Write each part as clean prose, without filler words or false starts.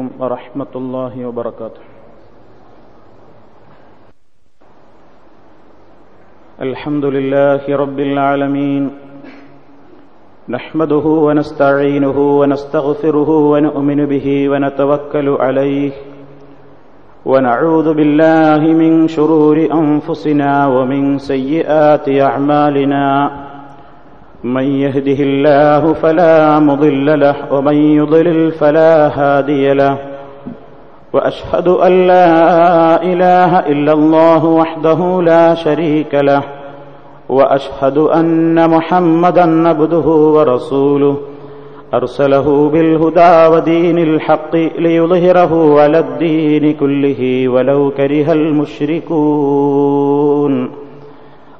عليكم ورحمة الله وبركاته الحمد لله رب العالمين نحمده ونستعينه ونستغفره ونؤمن به ونتوكل عليه ونعوذ بالله من شرور أنفسنا ومن سيئات أعمالنا من يهده الله فلا مضل له ومن يضلل فلا هادي له وأشهد أن لا إله إلا الله وحده لا شريك له وأشهد أن محمدا عبده ورسوله أرسله بالهدى ودين الحق ليظهره على الدين كله ولو كره المشركون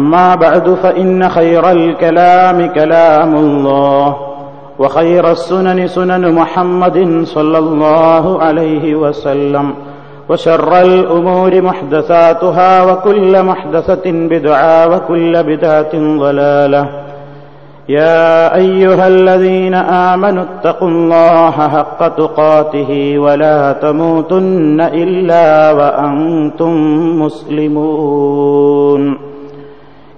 أما بعد فإن خير الكلام كلام الله وخير السنن سنن محمد صلى الله عليه وسلم وشر الأمور محدثاتها وكل محدثة بدعة وكل بدعة ضلالة يا أيها الذين آمنوا اتقوا الله حق تقاته ولا تموتن إلا وأنتم مسلمون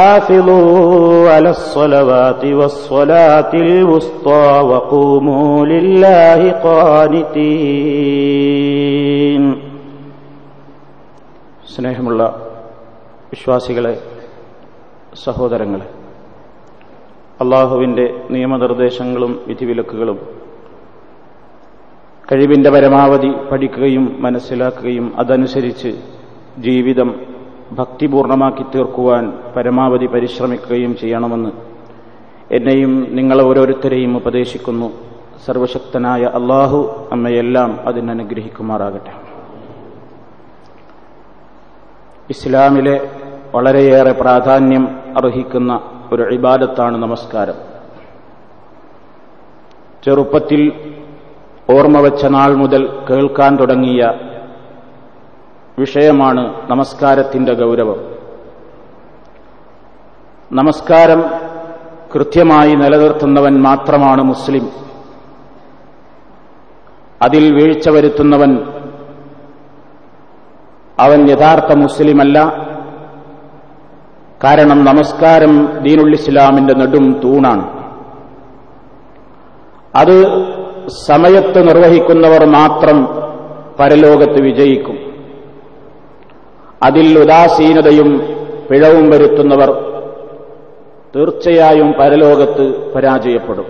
حافظوا على الصلوات والصلاة الوسطى وقوموا لله قانتين സ്നേഹമുള്ള വിശ്വാസികളെ, സഹോദരങ്ങളെ, അള്ളാഹുവിൻ്റെ നിയമനിർദ്ദേശങ്ങളും വിധിവിലക്കുകളും കഴിവിൻ്റെ പരമാവധി പഠിക്കുകയും മനസ്സിലാക്കുകയും അതനുസരിച്ച് ജീവിതം ഭക്തിപൂർണമാക്കി തീർക്കുവാൻ പരമാവധി പരിശ്രമിക്കുകയും ചെയ്യണമെന്ന് എന്നെയും നിങ്ങൾ ഓരോരുത്തരെയും ഉപദേശിക്കുന്നു. സർവശക്തനായ അള്ളാഹു നമ്മയെല്ലാം അതിനനുഗ്രഹിക്കുമാറാകട്ടെ. ഇസ്ലാമിലെ വളരെയേറെ പ്രാധാന്യം അർഹിക്കുന്ന ഒരു ഇബാദത്താണ് നമസ്കാരം. ചെറുപ്പത്തിൽ ഓർമ്മ വച്ച നാൾ മുതൽ കേൾക്കാൻ തുടങ്ങിയ വിഷയമാണ് നമസ്കാരത്തിൻ്റെ ഗൗരവം. നമസ്കാരം കൃത്യമായി നിലനിർത്തുന്നവൻ മാത്രമാണ് മുസ്ലിം. അതിൽ വീഴ്ച വരുത്തുന്നവൻ അവൻ യഥാർത്ഥ മുസ്ലിമല്ല. കാരണം നമസ്കാരം ദീനുൽ ഇസ്ലാമിൻ്റെ നെടും തൂണാണ്. അത് സമയത്ത് നിർവഹിക്കുന്നവർ മാത്രം പരലോകത്ത് വിജയിക്കും. അതിൽ ഉദാസീനതയും പിഴവും വരുത്തുന്നവർ തീർച്ചയായും പരലോകത്ത് പരാജയപ്പെടും.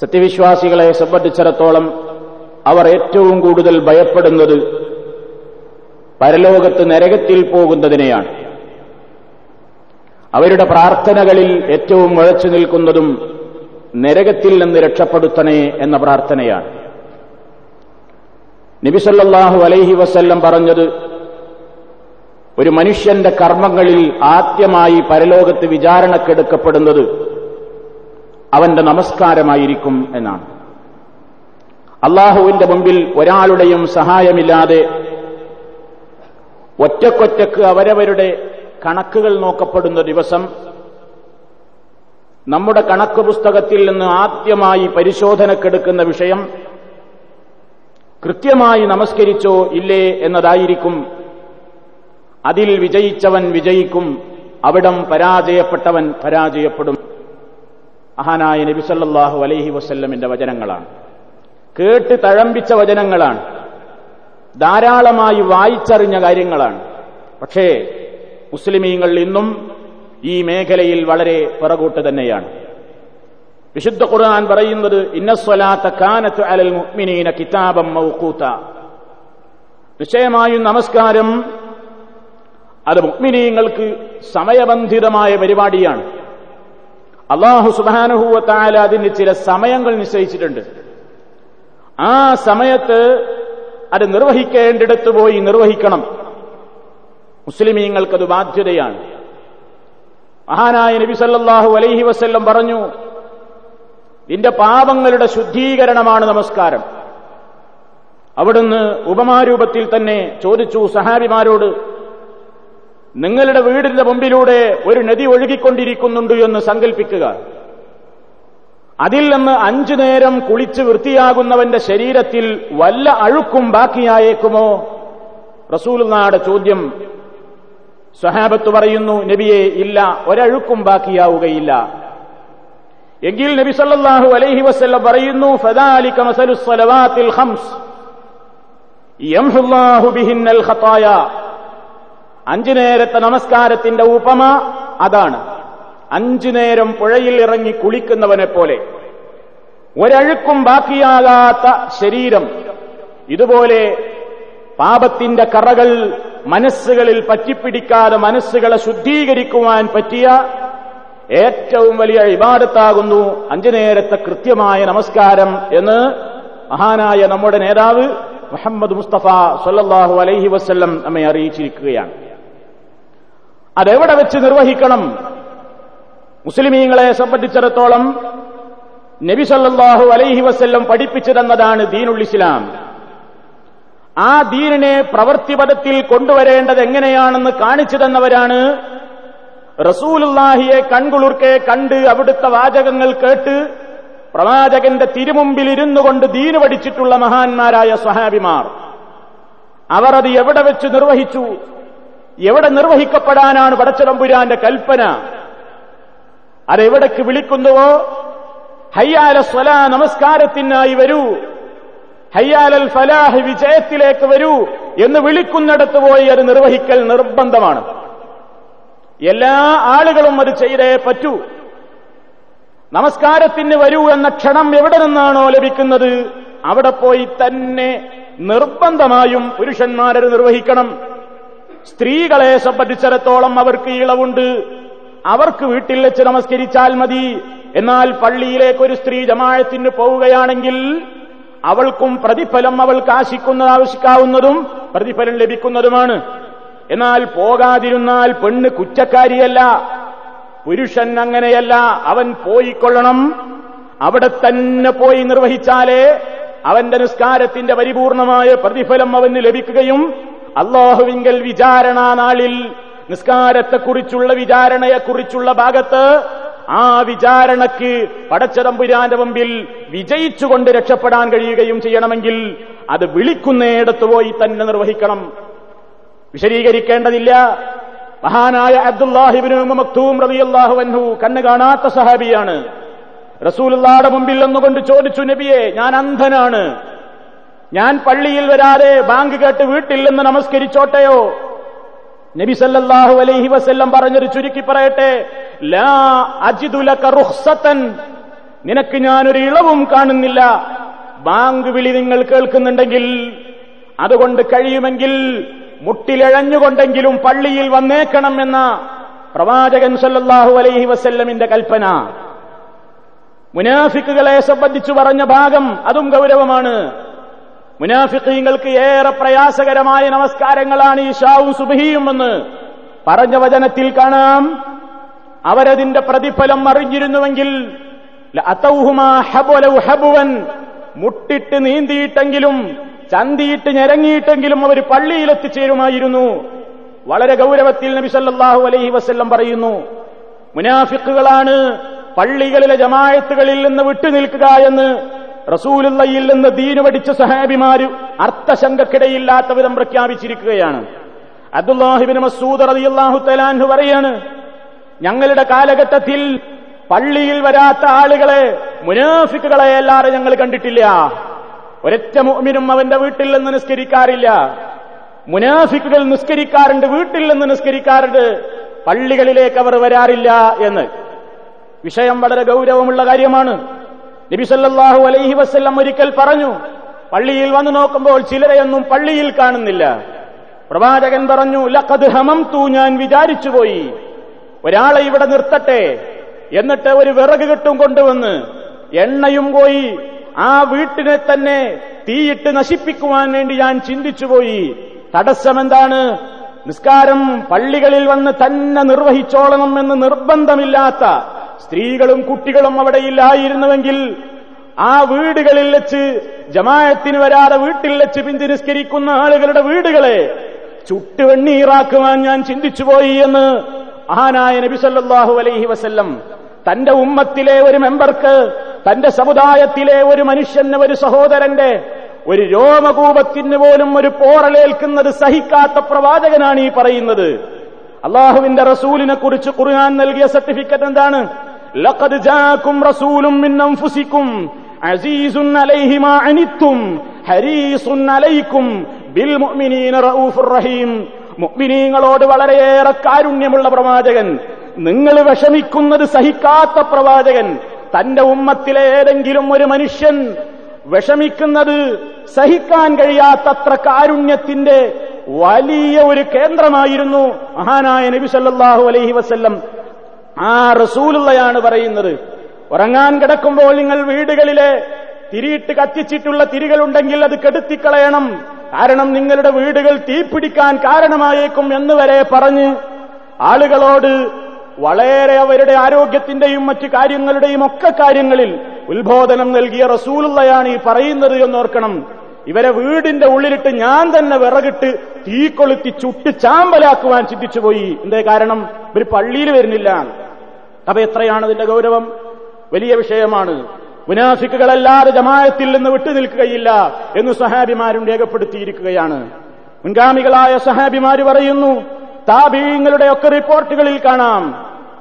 സത്യവിശ്വാസികളെ സംബന്ധിച്ചിടത്തോളം അവർ ഏറ്റവും കൂടുതൽ ഭയപ്പെടുന്നത് പരലോകത്ത് നരകത്തിൽ പോകുന്നതിനെയാണ്. അവരുടെ പ്രാർത്ഥനകളിൽ ഏറ്റവും മുഴച്ചു നിൽക്കുന്നതും നരകത്തിൽ നിന്ന് രക്ഷപ്പെടുത്തണേ എന്ന പ്രാർത്ഥനയാണ്. നബി സല്ലല്ലാഹു അലൈഹി വസല്ലം പറഞ്ഞത്, ഒരു മനുഷ്യന്റെ കർമ്മങ്ങളിൽ ആദ്യമായി പരലോകത്ത് വിചാരണക്കെടുക്കപ്പെടുന്നത് അവന്റെ നമസ്കാരമായിരിക്കും എന്നാണ്. അള്ളാഹുവിന്റെ മുമ്പിൽ ഒരാളുടെയും സഹായമില്ലാതെ ഒറ്റക്കൊറ്റക്ക് അവരവരുടെ കണക്കുകൾ നോക്കപ്പെടുന്ന ദിവസം നമ്മുടെ കണക്ക് പുസ്തകത്തിൽ നിന്ന് ആദ്യമായി പരിശോധനക്കെടുക്കുന്ന വിഷയം കൃത്യമായി നമസ്കരിച്ചോ ഇല്ലേ എന്നതായിരിക്കും. അതിൽ വിജയിച്ചവൻ വിജയിക്കും, അവിടം പരാജയപ്പെട്ടവൻ പരാജയപ്പെടും. മഹാനായ നബി സല്ലല്ലാഹു അലൈഹി വസല്ലമിന്റെ വചനങ്ങളാണ്, കേട്ട് തഴമ്പിച്ച വചനങ്ങളാണ്, ധാരാളമായി വായിച്ചറിഞ്ഞ കാര്യങ്ങളാണ്. പക്ഷേ മുസ്ലിമീങ്ങൾ ഇന്നും ഈ മേഖലയിൽ വളരെ പിറകോട്ട് തന്നെയാണ്. വിശുദ്ധ ഖുർആൻ പറയുന്നത്, ഇന്നസ്സലാത്ത കാനത്ത് അലൽ മുഅ്മിനീന കിതാബം മൗഖൂത, നിശ്ചയമായും നമസ്കാരം അത് മുഅ്മിനീങ്ങൾക്ക് സമയബന്ധിതമായ പരിപാടിയാണ്. അല്ലാഹു സുബ്ഹാനഹു വ തആല അതിന് ചില സമയങ്ങൾ നിശ്ചയിച്ചിട്ടുണ്ട്. ആ സമയത്ത് അത് നിർവഹിക്കേണ്ടിടത്ത് പോയി നിർവഹിക്കണം. മുസ്ലിമീങ്ങൾക്കത് ബാധ്യതയാണ്. മഹാനായ നബി സല്ലല്ലാഹു അലൈഹി വസല്ലം പറഞ്ഞു, നിന്റെ പാപങ്ങളുടെ ശുദ്ധീകരണമാണ് നമസ്കാരം. അവിടുന്ന് ഉപമാരൂപത്തിൽ തന്നെ ചോദിച്ചു സഹാബിമാരോട്, നിങ്ങളുടെ വീടിന്റെ മുമ്പിലൂടെ ഒരു നദി ഒഴുകിക്കൊണ്ടിരിക്കുന്നുണ്ട് എന്ന് സങ്കല്പിക്കുക. അതിൽ നിന്ന് 5 നേരം കുളിച്ച് വൃത്തിയാകുന്നവന്റെ ശരീരത്തിൽ വല്ല അഴുക്കും ബാക്കിയായേക്കുമോ? റസൂലുള്ളാഹിയുടെ ചോദ്യം. സ്വഹാബത്ത് പറയുന്നു, നബിയെ, ഇല്ല, ഒരഴുക്കും ബാക്കിയാവുകയില്ല. എങ്കിൽ നബി സല്ലല്ലാഹു അലൈഹി വസല്ലം പറയുന്നു, ഫദാലിക മസലുസ് സ്വലവാത്തിൽ ഖംസ് യംഹുല്ലാഹു ബിഹിന്നൽ ഖതായ, 5 നേരത്തെ നമസ്കാരത്തിന്റെ ഉപമ അതാണ്. 5 നേരം പുഴയിൽ ഇറങ്ങി കുളിക്കുന്നവനെ പോലെ ഒരഴുക്കും ബാക്കിയാകാത്ത ശരീരം. ഇതുപോലെ പാപത്തിന്റെ കറകൾ മനസ്സുകളിൽ പറ്റിപ്പിടിക്കാതെ മനസ്സുകളെ ശുദ്ധീകരിക്കുവാൻ പറ്റിയ ഏറ്റവും വലിയ ഇബാദത്താകുന്നു 5 നേരത്തെ കൃത്യമായ നമസ്കാരം എന്ന് മഹാനായ നമ്മുടെ നേതാവ് മുഹമ്മദ് മുസ്തഫ സല്ലല്ലാഹു അലൈഹി വസല്ലം നമ്മെ അറിയിച്ചിരിക്കുകയാണ്. അതെവിടെ വെച്ച് നിർവഹിക്കണം? മുസ്ലിമീങ്ങളെ സംബന്ധിച്ചിടത്തോളം നബി സല്ലല്ലാഹു അലൈഹി വസല്ലം പഠിപ്പിച്ചു തന്നതാണ് ദീനുൽ ഇസ്ലാം. ആ ദീനിനെ പ്രവൃത്തിപഥത്തിൽ കൊണ്ടുവരേണ്ടത് എങ്ങനെയാണെന്ന് കാണിച്ചു തന്നവരാണ് റസൂലുള്ളാഹിയെ കൺകുളിർക്കെ കണ്ട് അവിടുത്തെ വാചകങ്ങൾ കേട്ട് പ്രവാചകന്റെ തിരുമുമ്പിൽ ഇരുന്നു കൊണ്ട് ദീന് പഠിച്ചിട്ടുള്ള മഹാന്മാരായ സ്വഹാബിമാർ. അവർ അത് എവിടെ വെച്ച് നിർവഹിച്ചു? എവിടെ നിർവഹിക്കപ്പെടാനാണ് പടച്ചതമ്പുരാന്റെ കൽപ്പന? അതെവിടേക്ക് വിളിക്കുന്നുവോ, ഹയ്യാല സ്വലാ, നമസ്കാരത്തിനായി വരൂ, ഹയ്യാലൽ ഫലാഹ്, വിജയത്തിലേക്ക് വരൂ എന്ന് വിളിക്കുന്നിടത്ത് പോയി അത് നിർവഹിക്കൽ നിർബന്ധമാണ്. എല്ലാ ആളുകളും അത് ചെയ്തേ പറ്റൂ. നമസ്കാരത്തിന് വരൂ എന്ന ക്ഷണം എവിടെ നിന്നാണോ ലഭിക്കുന്നത് അവിടെ പോയി തന്നെ നിർബന്ധമായും പുരുഷന്മാരത് നിർവഹിക്കണം. സ്ത്രീകളെ സംബന്ധിച്ചിടത്തോളം അവർക്ക് ഇളവുണ്ട്, അവർക്ക് വീട്ടിൽ വെച്ച് നമസ്കരിച്ചാൽ മതി. എന്നാൽ പള്ളിയിലേക്ക് ഒരു സ്ത്രീ ജമാഅത്തിന് പോവുകയാണെങ്കിൽ അവൾക്കും പ്രതിഫലം അവൾക്ക് ആവശ്യിക്കാവുന്നതും പ്രതിഫലം ലഭിക്കുന്നതുമാണ്. എന്നാൽ പോകാതിരുന്നാൽ പെണ്ണ് കുറ്റക്കാരിയല്ല. പുരുഷൻ അങ്ങനെയല്ല, അവൻ പോയിക്കൊള്ളണം. അവിടെ തന്നെ പോയി നിർവഹിച്ചാലേ അവന്റെ നിസ്കാരത്തിന്റെ പരിപൂർണമായ പ്രതിഫലം അവന് ലഭിക്കുകയും അല്ലാഹുവിങ്കൽ വിചാരണ നാളിൽ നിസ്കാരത്തെക്കുറിച്ചുള്ള വിചാരണയെക്കുറിച്ചുള്ള ഭാഗത്ത് ആ വിചാരണയ്ക്ക് പടച്ചതമ്പുരാന്റെ മുമ്പിൽ വിജയിച്ചുകൊണ്ട് രക്ഷപ്പെടാൻ കഴിയുകയും ചെയ്യണമെങ്കിൽ അത് വിളിക്കുന്നയിടത്ത് പോയി തന്നെ നിർവഹിക്കണം. വിശദീകരിക്കേണ്ടതില്ല. മഹാനായ അബ്ദുല്ലാഹി ഇബ്നു ഉമ്മ മക്തൂം റളിയല്ലാഹു അൻഹു കണ്ണു കാണാത്ത സഹാബിയാണ്. റസൂലുള്ളാഹിയുടെ മുമ്പിൽ നിന്നുകൊണ്ട് ചോദിച്ചു, നബിയെ, ഞാൻ അന്ധനാണ്, ഞാൻ പള്ളിയിൽ വരാതെ ബാങ്ക് കേട്ട് വീട്ടിൽ നിന്ന് നമസ്കരിച്ചോട്ടെയോ? നബി സല്ലല്ലാഹു അലൈഹി വസല്ലം പറഞ്ഞത് ചുരുക്കി പറയട്ടെ, ലാ അജിദു ലക റുഖ്സതൻ, നിനക്ക് ഞാനൊരു ഇളവും കാണുന്നില്ല. ബാങ്ക് വിളി നിങ്ങൾ കേൾക്കുന്നുണ്ടെങ്കിൽ അതുകൊണ്ട് കഴിയുമെങ്കിൽ മുട്ടിലിഴഞ്ഞുകൊണ്ടെങ്കിലും പള്ളിയിൽ വന്നേക്കണം എന്ന പ്രവാചകൻ സല്ലല്ലാഹു അലൈഹി വസല്ലമിന്റെ കൽപ്പന. മുനാഫിക്കുകളെ സംബന്ധിച്ചു പറഞ്ഞ ഭാഗം അതും ഗൗരവമാണ്. മുനാഫിഖീങ്ങൾക്ക് ഏറെ പ്രയാസകരമായ നമസ്കാരങ്ങളാണ് ഇശാവും സുബ്ഹിയും എന്ന് പറഞ്ഞ വചനത്തിൽ കാണാം. അവരതിന്റെ പ്രതിഫലം അറിഞ്ഞിരുന്നുവെങ്കിൽ ലഅതൗഹുമാ ഹബലൗ ഹബവൻ, മുട്ടിട്ട് നീന്തിയിട്ടെങ്കിലും ചന്തിയിട്ട് ഞെരങ്ങിയിട്ടെങ്കിലും അവർ പള്ളിയിലെത്തിച്ചേരുമായിരുന്നു. വളരെ ഗൗരവത്തിൽ നബി സല്ലല്ലാഹു അലൈഹി വസല്ലം പറയുന്നു, മുനാഫിക്കുകളാണ് പള്ളികളിലെ ജമാഅത്തുകളിൽ നിന്ന് വിട്ടുനിൽക്കുക എന്ന് റസൂലുള്ളയിൽ നിന്ന് ദീന് പഠിച്ച സഹാബിമാര് അർത്ഥശങ്കക്കിടയില്ലാത്ത വിധം പ്രഖ്യാപിച്ചിരിക്കുകയാണ്. അബ്ദുല്ലാഹി ഇബ്നു മസ്ഊദ് റളിയല്ലാഹു തആല അൻഹു പറയാണ്, ഞങ്ങളുടെ കാലഘട്ടത്തിൽ പള്ളിയിൽ വരാത്ത ആളുകളെ, മുനാഫിക്കുകളെ അല്ലാതെ ഞങ്ങൾ കണ്ടിട്ടില്ല. ഒരൊറ്റ മുഅ്മിനും അവന്റെ വീട്ടിൽ നിന്ന് നിസ്കരിക്കാറില്ല. മുനാഫിക്കുകൾ നിസ്കരിക്കാറുണ്ട്, വീട്ടിൽ നിന്ന് നിസ്കരിക്കാറുണ്ട്, പള്ളികളിലേക്ക് അവർ വരാറില്ല എന്ന്. വിഷയം വളരെ ഗൗരവമുള്ള കാര്യമാണ്. നബി സല്ലല്ലാഹു അലൈഹി വസല്ലം ഒരിക്കൽ പറഞ്ഞു, പള്ളിയിൽ വന്നു നോക്കുമ്പോൾ ചിലരെയൊന്നും പള്ളിയിൽ കാണുന്നില്ല. പ്രവാചകൻ പറഞ്ഞു, ലഖദ് ഹമംതു, ഞാൻ വിചാരിച്ചുപോയി, ഒരാളെ ഇവിടെ നിർത്തട്ടെ, എന്നിട്ട് ഒരു വിറക് കെട്ടും കൊണ്ടുവന്ന് എണ്ണയും പോയി ആ വീട്ടിനെ തന്നെ തീയിട്ട് നശിപ്പിക്കുവാൻ വേണ്ടി ഞാൻ ചിന്തിച്ചുപോയി. തടസ്സമെന്താണ്? നിസ്കാരം പള്ളികളിൽ വന്ന് തന്നെ നിർവഹിച്ചോളണം എന്ന് നിർബന്ധമില്ലാത്ത സ്ത്രീകളും കുട്ടികളും അവിടെയില്ലായിരുന്നുവെങ്കിൽ ആ വീടുകളിൽ വെച്ച് ജമാഅത്തിന് വരാതെ വീട്ടിൽ വെച്ച് പിന്തി നിസ്കരിക്കുന്ന ആളുകളുടെ വീടുകളെ ചുട്ടുവെണ്ണീറാക്കുവാൻ ഞാൻ ചിന്തിച്ചുപോയി എന്ന് മഹാനായ നബി സല്ലല്ലാഹു അലൈഹി വസല്ലം തന്റെ ഉമ്മത്തിലെ ഒരു മെമ്പർക്ക്, തന്റെ സമുദായത്തിലെ ഒരു മനുഷ്യന്, ഒരു സഹോദരന്റെ ഒരു രോമകൂപത്തിന് പോലും ഒരു പോറലേൽക്കുന്നത് സഹിക്കാത്ത പ്രവാചകനാണ് ഈ പറയുന്നത്. അള്ളാഹുവിന്റെ റസൂലിനെ കുറിച്ച് ഖുർആൻ നൽകിയ സർട്ടിഫിക്കറ്റ് എന്താണ്? ലഖദ് ജാഅകും റസൂലും മിൻ അൻഫുസികും അസീസുൻ അലൈഹി മാ അനിത്തും ഹരീസുൻ അലൈക്കും ബിൽ മുഅ്മിനീന റഊഫുർ റഹീം. മുഅ്മിനീങ്ങളോട് വളരെയേറെ കാരുണ്യമുള്ള പ്രവാചകൻ, നിങ്ങൾ വിഷമിക്കുന്നത് സഹിക്കാത്ത പ്രവാചകൻ. തന്റെ ഉമ്മത്തിലെ ഏതെങ്കിലും ഒരു മനുഷ്യൻ വിഷമിക്കുന്നത് സഹിക്കാൻ കഴിയാത്തത്ര കാരുണ്യത്തിന്റെ വലിയ ഒരു കേന്ദ്രമായിരുന്നു മഹാനായ നബി സല്ലല്ലാഹു അലൈഹി വസല്ലം. ആ റസൂലുള്ളയാണ് പറയുന്നത്, ഉറങ്ങാൻ കിടക്കുമ്പോൾ നിങ്ങൾ വീടുകളിലെ തിരിയിട്ട് കത്തിച്ചിട്ടുള്ള തിരികളുണ്ടെങ്കിൽ അത് കെടുത്തിക്കളയണം, കാരണം നിങ്ങളുടെ വീടുകൾ തീപിടിക്കാൻ കാരണമായേക്കും എന്ന് വരെ പറഞ്ഞ് ആളുകളോട് വളരെ അവരുടെ ആരോഗ്യത്തിന്റെയും മറ്റു കാര്യങ്ങളുടെയും ഒക്കെ കാര്യങ്ങളിൽ ഉത്ബോധനം നൽകിയ റസൂലുള്ളയാണ് ഈ പറയുന്നത് എന്നോർക്കണം. ഇവരെ വീടിന്റെ ഉള്ളിലിട്ട് ഞാൻ തന്നെ വിറകിട്ട് തീ കൊളുത്തി ചുട്ട് ചാമ്പലാക്കുവാൻ ചിന്തിച്ചുപോയി. എന്തേ കാരണം? ഇവർ പള്ളിയിൽ വരുന്നില്ല. അപ്പൊ എത്രയാണ് ഇതിന്റെ ഗൗരവം? വലിയ വിഷയമാണ്. മുനാഫിക്കുകളല്ലാതെ ജമാഅത്തിൽ നിന്ന് വിട്ടുനിൽക്കുകയില്ല എന്ന് സഹാബിമാരും രേഖപ്പെടുത്തിയിരിക്കുകയാണ്. മുൻഗാമികളായ സഹാബിമാര് പറയുന്നു, താബീഈങ്ങളുടെ ഒക്കെ റിപ്പോർട്ടുകളിൽ കാണാം,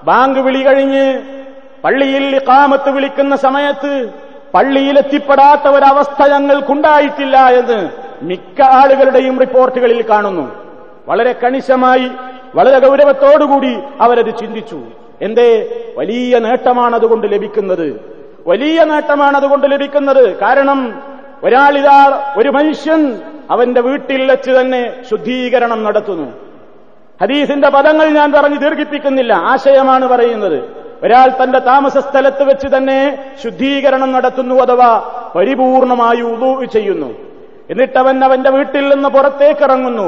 ബാങ്ക് വിളി കഴിഞ്ഞ് പള്ളിയിൽ ഇഖാമത്ത് വിളിക്കുന്ന സമയത്ത് പള്ളിയിലെത്തിപ്പെടാത്ത ഒരവസ്ഥ ഞങ്ങൾക്കുണ്ടായിട്ടില്ല എന്ന് മിക്ക ആളുകളുടെയും റിപ്പോർട്ടുകളിൽ കാണുന്നു. വളരെ കണിശമായി, വളരെ ഗൗരവത്തോടുകൂടി അവരത് ചിന്തിച്ചു. എന്തേ? വലിയ നേട്ടമാണതുകൊണ്ട് ലഭിക്കുന്നത്, വലിയ നേട്ടമാണതുകൊണ്ട് ലഭിക്കുന്നത്. കാരണം ഒരാളിതാ ഒരു മനുഷ്യൻ അവന്റെ വീട്ടിൽ വെച്ച് തന്നെ ശുദ്ധീകരണം നടത്തുന്നു. ഹദീസിന്റെ പദങ്ങൾ ഞാൻ പറഞ്ഞ് ദീർഘിപ്പിക്കുന്നില്ല, ആശയമാണ് പറയുന്നത്. ഒരാൾ തന്റെ താമസ സ്ഥലത്ത് വെച്ച് തന്നെ ശുദ്ധീകരണം നടത്തുന്നു, അഥവാ പരിപൂർണമായി വുളൂ ചെയ്യുന്നു. എന്നിട്ട് അവൻ അവന്റെ വീട്ടിൽ നിന്ന് പുറത്തേക്കിറങ്ങുന്നു.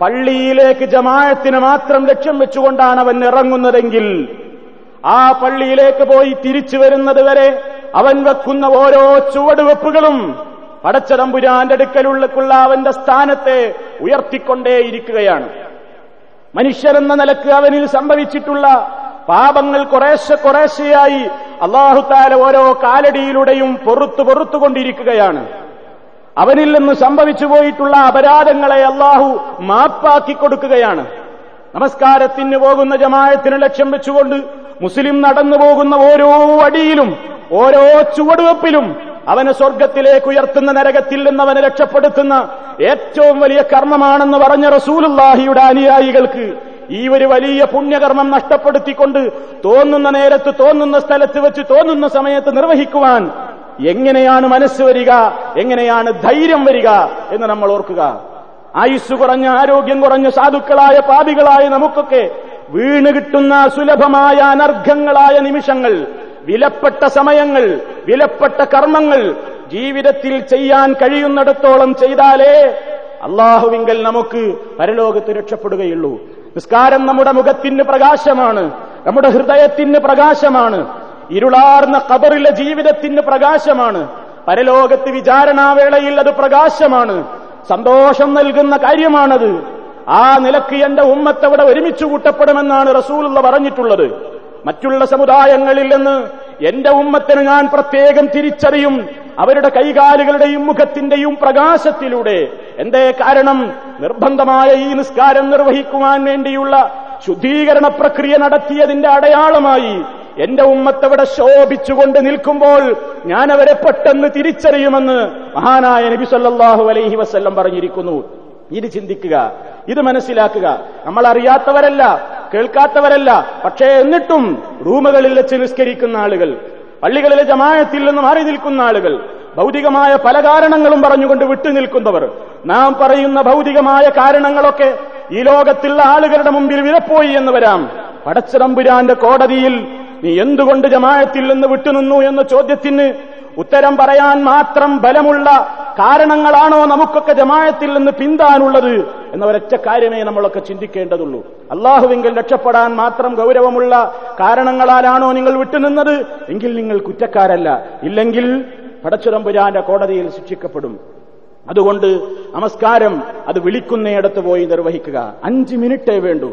പള്ളിയിലേക്ക് ജമാഅത്തിനെ മാത്രം ലക്ഷ്യം വെച്ചുകൊണ്ടാണ് അവൻ ഇറങ്ങുന്നതെങ്കിൽ ആ പള്ളിയിലേക്ക് പോയി തിരിച്ചു വരുന്നത് വരെ അവൻ വെക്കുന്ന ഓരോ ചുവടുവെപ്പുകളും പടച്ച തമ്പുരാന്റെ അടുക്കലുള്ള അവന്റെ സ്ഥാനത്തെ ഉയർത്തിക്കൊണ്ടേയിരിക്കുകയാണ്. മനുഷ്യരെന്ന നിലക്ക് അവനിൽ സംഭവിച്ചിട്ടുള്ള പാപങ്ങൾ കുറേശ്ശെ കുറേശ്ശെയായി അല്ലാഹു തആല ഓരോ കാലടിയിലൂടെയും പൊറുത്തുകൊണ്ടിരിക്കുകയാണ്. അവനിൽ നിന്ന് സംഭവിച്ചു പോയിട്ടുള്ള അപരാധങ്ങളെ അല്ലാഹു മാപ്പാക്കി കൊടുക്കുകയാണ്. നമസ്കാരത്തിന് പോകുന്ന ജമാഅത്തിനെ ലക്ഷ്യം വെച്ചുകൊണ്ട് മുസ്ലിം നടന്നു പോകുന്ന ഓരോ അടിയിലും ഓരോ ചുവടുവെപ്പിലും അവനെ സ്വർഗത്തിലേക്ക് ഉയർത്തുന്ന, നരകത്തിൽ നിന്ന് അവനെ രക്ഷപ്പെടുത്തുന്ന ഏറ്റവും വലിയ കർമ്മമാണെന്ന് പറഞ്ഞ റസൂലുള്ളാഹിയുടെ അനുയായികൾക്ക് ഈ ഒരു വലിയ പുണ്യകർമ്മം നഷ്ടപ്പെടുത്തിക്കൊണ്ട് തോന്നുന്ന നേരത്ത് തോന്നുന്ന സ്ഥലത്ത് വെച്ച് തോന്നുന്ന സമയത്ത് നിർവഹിക്കുവാൻ എങ്ങനെയാണ് മനസ്സ് വരിക, എങ്ങനെയാണ് ധൈര്യം വരിക എന്ന് നമ്മൾ ഓർക്കുക. ആയുസ് കുറഞ്ഞ, ആരോഗ്യം കുറഞ്ഞ, സാധുക്കളായ പാപികളായ നമുക്കൊക്കെ വീണ് കിട്ടുന്ന സുലഭമായ അനർഘങ്ങളായ നിമിഷങ്ങൾ, വിലപ്പെട്ട സമയങ്ങൾ, വിലപ്പെട്ട കർമ്മങ്ങൾ ജീവിതത്തിൽ ചെയ്യാൻ കഴിയുന്നിടത്തോളം ചെയ്താലേ അള്ളാഹുവിങ്കൽ നമുക്ക് പരലോകത്ത് രക്ഷപ്പെടുകയുള്ളൂ. നിസ്കാരം നമ്മുടെ മുഖത്തിന് പ്രകാശമാണ്, നമ്മുടെ ഹൃദയത്തിന് പ്രകാശമാണ്, ഇരുളാർന്ന ഖബറിലെ ജീവിതത്തിന് പ്രകാശമാണ്, പരലോകത്ത് വിചാരണാവേളയിൽ അത് പ്രകാശമാണ്, സന്തോഷം നൽകുന്ന കാര്യമാണത്. ആ നിലക്ക് എന്റെ ഉമ്മത്ത് അവിടെ ഒരുമിച്ചു കൂട്ടപ്പെടുമെന്നാണ് റസൂലുള്ള പറഞ്ഞിട്ടുള്ളത്. മറ്റുള്ള സമുദായങ്ങളിൽ നിന്ന് എന്റെ ഉമ്മത്തിന് ഞാൻ പ്രത്യേകം തിരിച്ചറിയും, അവരുടെ കൈകാലുകളുടെയും മുഖത്തിന്റെയും പ്രകാശത്തിലൂടെ. എന്തേ കാരണം? നിർബന്ധമായ ഈ നിസ്കാരം നിർവഹിക്കുവാൻ വേണ്ടിയുള്ള ശുദ്ധീകരണ പ്രക്രിയ നടത്തിയതിന്റെ അടയാളമായി എന്റെ ഉമ്മത്തവിടെ ശോഭിച്ചുകൊണ്ട് നിൽക്കുമ്പോൾ ഞാൻ അവരെ പെട്ടെന്ന് തിരിച്ചറിയുമെന്ന് മഹാനായ നബി സല്ലല്ലാഹു അലൈഹി വസല്ലം പറഞ്ഞിരിക്കുന്നു. ഇത് ചിന്തിക്കുക, ഇത് മനസ്സിലാക്കുക. നമ്മൾ അറിയാത്തവരല്ല, കേൾക്കാത്തവരല്ല, പക്ഷേ എന്നിട്ടും റൂമുകളിൽ വെച്ച് നിസ്കരിക്കുന്ന ആളുകൾ, പള്ളികളിലെ ജമാഅത്തിൽ നിന്ന് മാറി നിൽക്കുന്ന ആളുകൾ, ഭൗതികമായ പല കാരണങ്ങളും പറഞ്ഞുകൊണ്ട് വിട്ടുനിൽക്കുന്നവർ, നാം പറയുന്ന ഭൗതികമായ കാരണങ്ങളൊക്കെ ഈ ലോകത്തുള്ള ആളുകളുടെ മുമ്പിൽ വിലപ്പോയി എന്ന് വരാം. പടച്ചതമ്പുരാന്റെ കോടതിയിൽ നീ എന്തുകൊണ്ട് ജമാഅത്തിൽ നിന്ന് വിട്ടുനിന്നു എന്ന ചോദ്യത്തിന് ഉത്തരം പറയാൻ മാത്രം ബലമുള്ള കാരണങ്ങളാണോ നമുക്കൊക്കെ ജമാഅത്തിൽ നിന്ന് പിന്താനുള്ളത് എന്ന ഒരൊറ്റ കാര്യമേ നമ്മളൊക്കെ ചിന്തിക്കേണ്ടതുള്ളൂ. അള്ളാഹുവിങ്കിൽ രക്ഷപ്പെടാൻ മാത്രം ഗൗരവമുള്ള കാരണങ്ങളാലാണോ നിങ്ങൾ വിട്ടുനിന്നത് എങ്കിൽ നിങ്ങൾ കുറ്റക്കാരല്ല, ഇല്ലെങ്കിൽ പടച്ചുതമ്പുരാന്റെ കോടതിയിൽ ശിക്ഷിക്കപ്പെടും. അതുകൊണ്ട് നമസ്കാരം അത് വിളിക്കുന്നയിടത്ത് പോയി നിർവഹിക്കുക. 5 മിനിറ്റേ വേണ്ടൂ,